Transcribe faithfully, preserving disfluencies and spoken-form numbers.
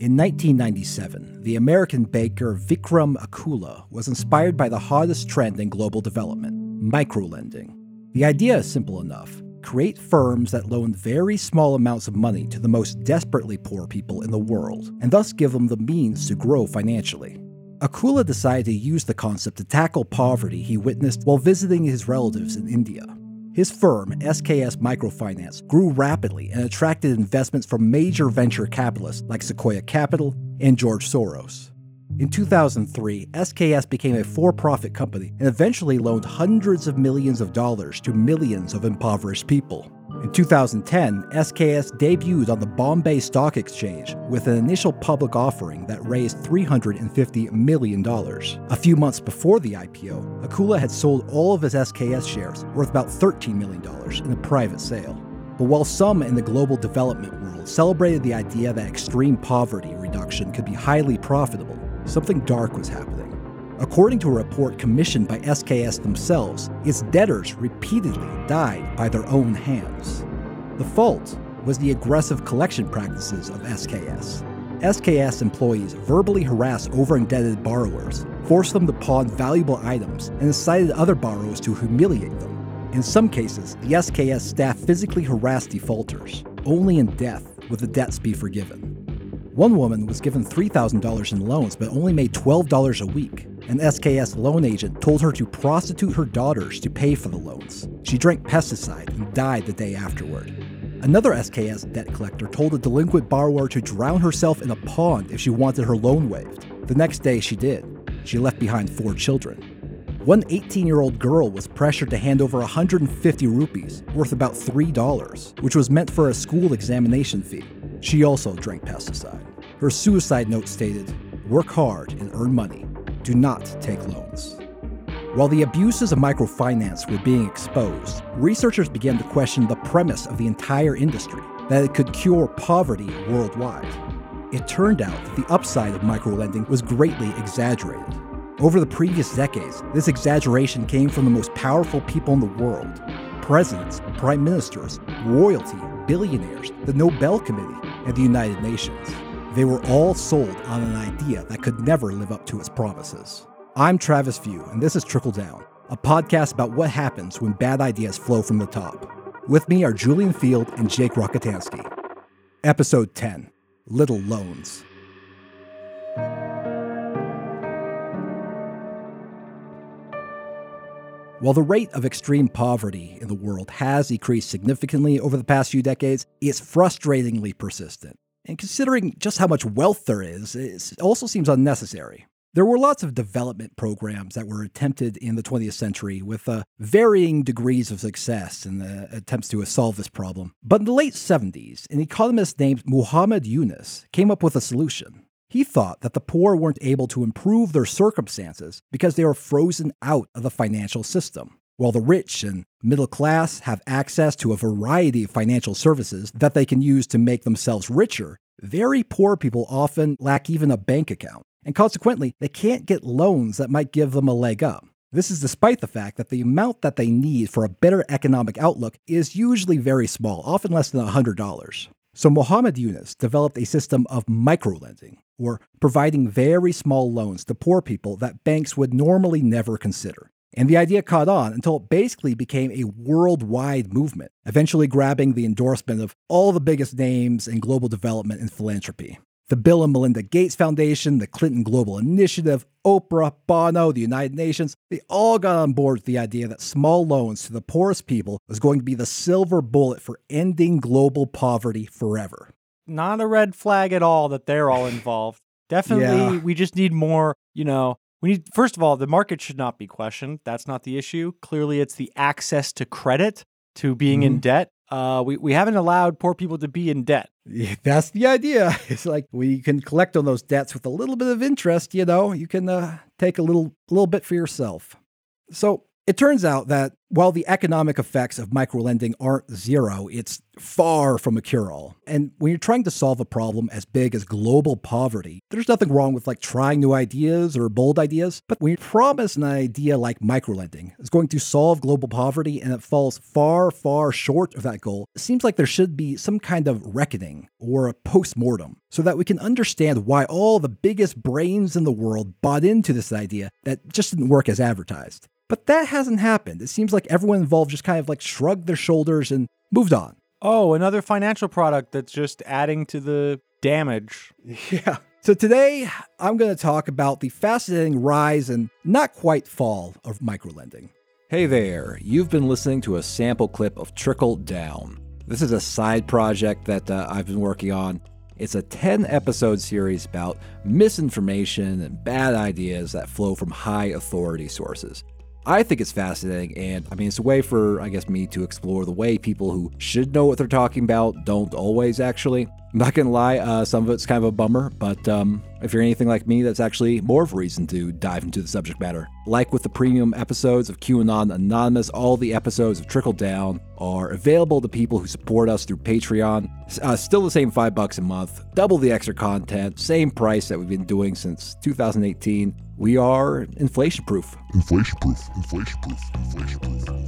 In nineteen ninety-seven, the American banker Vikram Akula was inspired by the hottest trend in global development, microlending. The idea is simple enough. Create firms that loan very small amounts of money to the most desperately poor people in the world, and thus give them the means to grow financially. Akula decided to use the concept to tackle poverty he witnessed while visiting his relatives in India. His firm, S K S Microfinance, grew rapidly and attracted investments from major venture capitalists like Sequoia Capital and George Soros. In two thousand three, S K S became a for-profit company and eventually loaned hundreds of millions of dollars to millions of impoverished people. In two thousand ten, S K S debuted on the Bombay Stock Exchange with an initial public offering that raised three hundred fifty million dollars. A few months before the I P O, Akula had sold all of his S K S shares, worth about thirteen million dollars, in a private sale. But while some in the global development world celebrated the idea that extreme poverty reduction could be highly profitable, something dark was happening. According to a report commissioned by S K S themselves, its debtors repeatedly died by their own hands. The fault was the aggressive collection practices of S K S. S K S employees verbally harassed over-indebted borrowers, forced them to pawn valuable items, and incited other borrowers to humiliate them. In some cases, the S K S staff physically harassed defaulters. Only in death would the debts be forgiven. One woman was given three thousand dollars in loans but only made twelve dollars a week. An S K S loan agent told her to prostitute her daughters to pay for the loans. She drank pesticide and died the day afterward. Another S K S debt collector told a delinquent borrower to drown herself in a pond if she wanted her loan waived. The next day she did. She left behind four children. One eighteen-year-old girl was pressured to hand over one hundred fifty rupees, worth about three dollars, which was meant for a school examination fee. She also drank pesticide. Her suicide note stated, "Work hard and earn money. Do not take loans." While the abuses of microfinance were being exposed, researchers began to question the premise of the entire industry, that it could cure poverty worldwide. It turned out that the upside of microlending was greatly exaggerated. Over the previous decades, this exaggeration came from the most powerful people in the world: presidents, prime ministers, royalty, billionaires, the Nobel Committee, and the United Nations. They were all sold on an idea that could never live up to its promises. I'm Travis Few, and this is Trickle Down, a podcast about what happens when bad ideas flow from the top. With me are Julian Field and Jake Rokotansky. Episode ten, Little Loans. While the rate of extreme poverty in the world has decreased significantly over the past few decades, it's frustratingly persistent. And considering just how much wealth there is, it also seems unnecessary. There were lots of development programs that were attempted in the twentieth century with uh, varying degrees of success in the attempts to solve this problem. But in the late seventies, an economist named Muhammad Yunus came up with a solution. He thought that the poor weren't able to improve their circumstances because they were frozen out of the financial system, while the rich and middle class have access to a variety of financial services that they can use to make themselves richer. Very poor people often lack even a bank account, and consequently, they can't get loans that might give them a leg up. This is despite the fact that the amount that they need for a better economic outlook is usually very small, often less than one hundred dollars. So Muhammad Yunus developed a system of microlending, or providing very small loans to poor people that banks would normally never consider. And the idea caught on until it basically became a worldwide movement, eventually grabbing the endorsement of all the biggest names in global development and philanthropy. The Bill and Melinda Gates Foundation, the Clinton Global Initiative, Oprah, Bono, the United Nations, they all got on board with the idea that small loans to the poorest people was going to be the silver bullet for ending global poverty forever. Not a red flag at all that they're all involved. Definitely, yeah. We just need more, you know. We need, first of all, the market should not be questioned. That's not the issue. Clearly, it's the access to credit, to being mm. in debt. Uh, we, we haven't allowed poor people to be in debt. Yeah, that's the idea. It's like we can collect on those debts with a little bit of interest, you know. You can uh, take a little, little bit for yourself. So It turns out that while the economic effects of microlending aren't zero, it's far from a cure-all. And when you're trying to solve a problem as big as global poverty, there's nothing wrong with like trying new ideas or bold ideas. But when you promise an idea like microlending is going to solve global poverty and it falls far, far short of that goal, it seems like there should be some kind of reckoning or a postmortem so that we can understand why all the biggest brains in the world bought into this idea that just didn't work as advertised. But that hasn't happened. It seems like everyone involved just kind of like shrugged their shoulders and moved on. Oh, another financial product that's just adding to the damage. Yeah. So today, I'm going to talk about the fascinating rise and not quite fall of microlending. Hey there. You've been listening to a sample clip of Trickle Down. This is a side project that uh, I've been working on. It's a ten-episode series about misinformation and bad ideas that flow from high authority sources. I think it's fascinating, and I mean, it's a way for, I guess, me to explore the way people who should know what they're talking about don't always, actually. I'm not going to lie, uh, some of it's kind of a bummer, but um, if you're anything like me, that's actually more of a reason to dive into the subject matter. Like with the premium episodes of QAnon Anonymous, all the episodes of Trickle Down are available to people who support us through Patreon. Uh, still the same five bucks a month, double the extra content, same price that we've been doing since two thousand eighteen. We are inflation proof. Inflation proof. Inflation proof. Inflation proof.